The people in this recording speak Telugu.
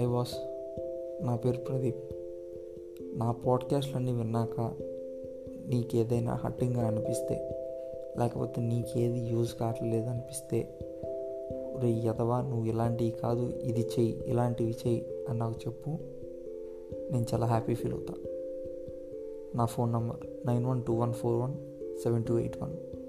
హై బాస్, నా పేరు ప్రదీప్. నా పాడ్కాస్ట్లన్నీ విన్నాక నీకేదైనా హర్టింగ్గా అనిపిస్తే, లేకపోతే నీకేది యూజ్ కావట్లేదు అనిపిస్తే, రే యదవా నువ్వు ఇలాంటివి కాదు ఇది చెయ్యి, ఇలాంటివి చెయ్యి అని నాకు చెప్పు. నేను చాలా హ్యాపీ ఫీల్ అవుతాను. నా ఫోన్ నంబర్ 9121417281.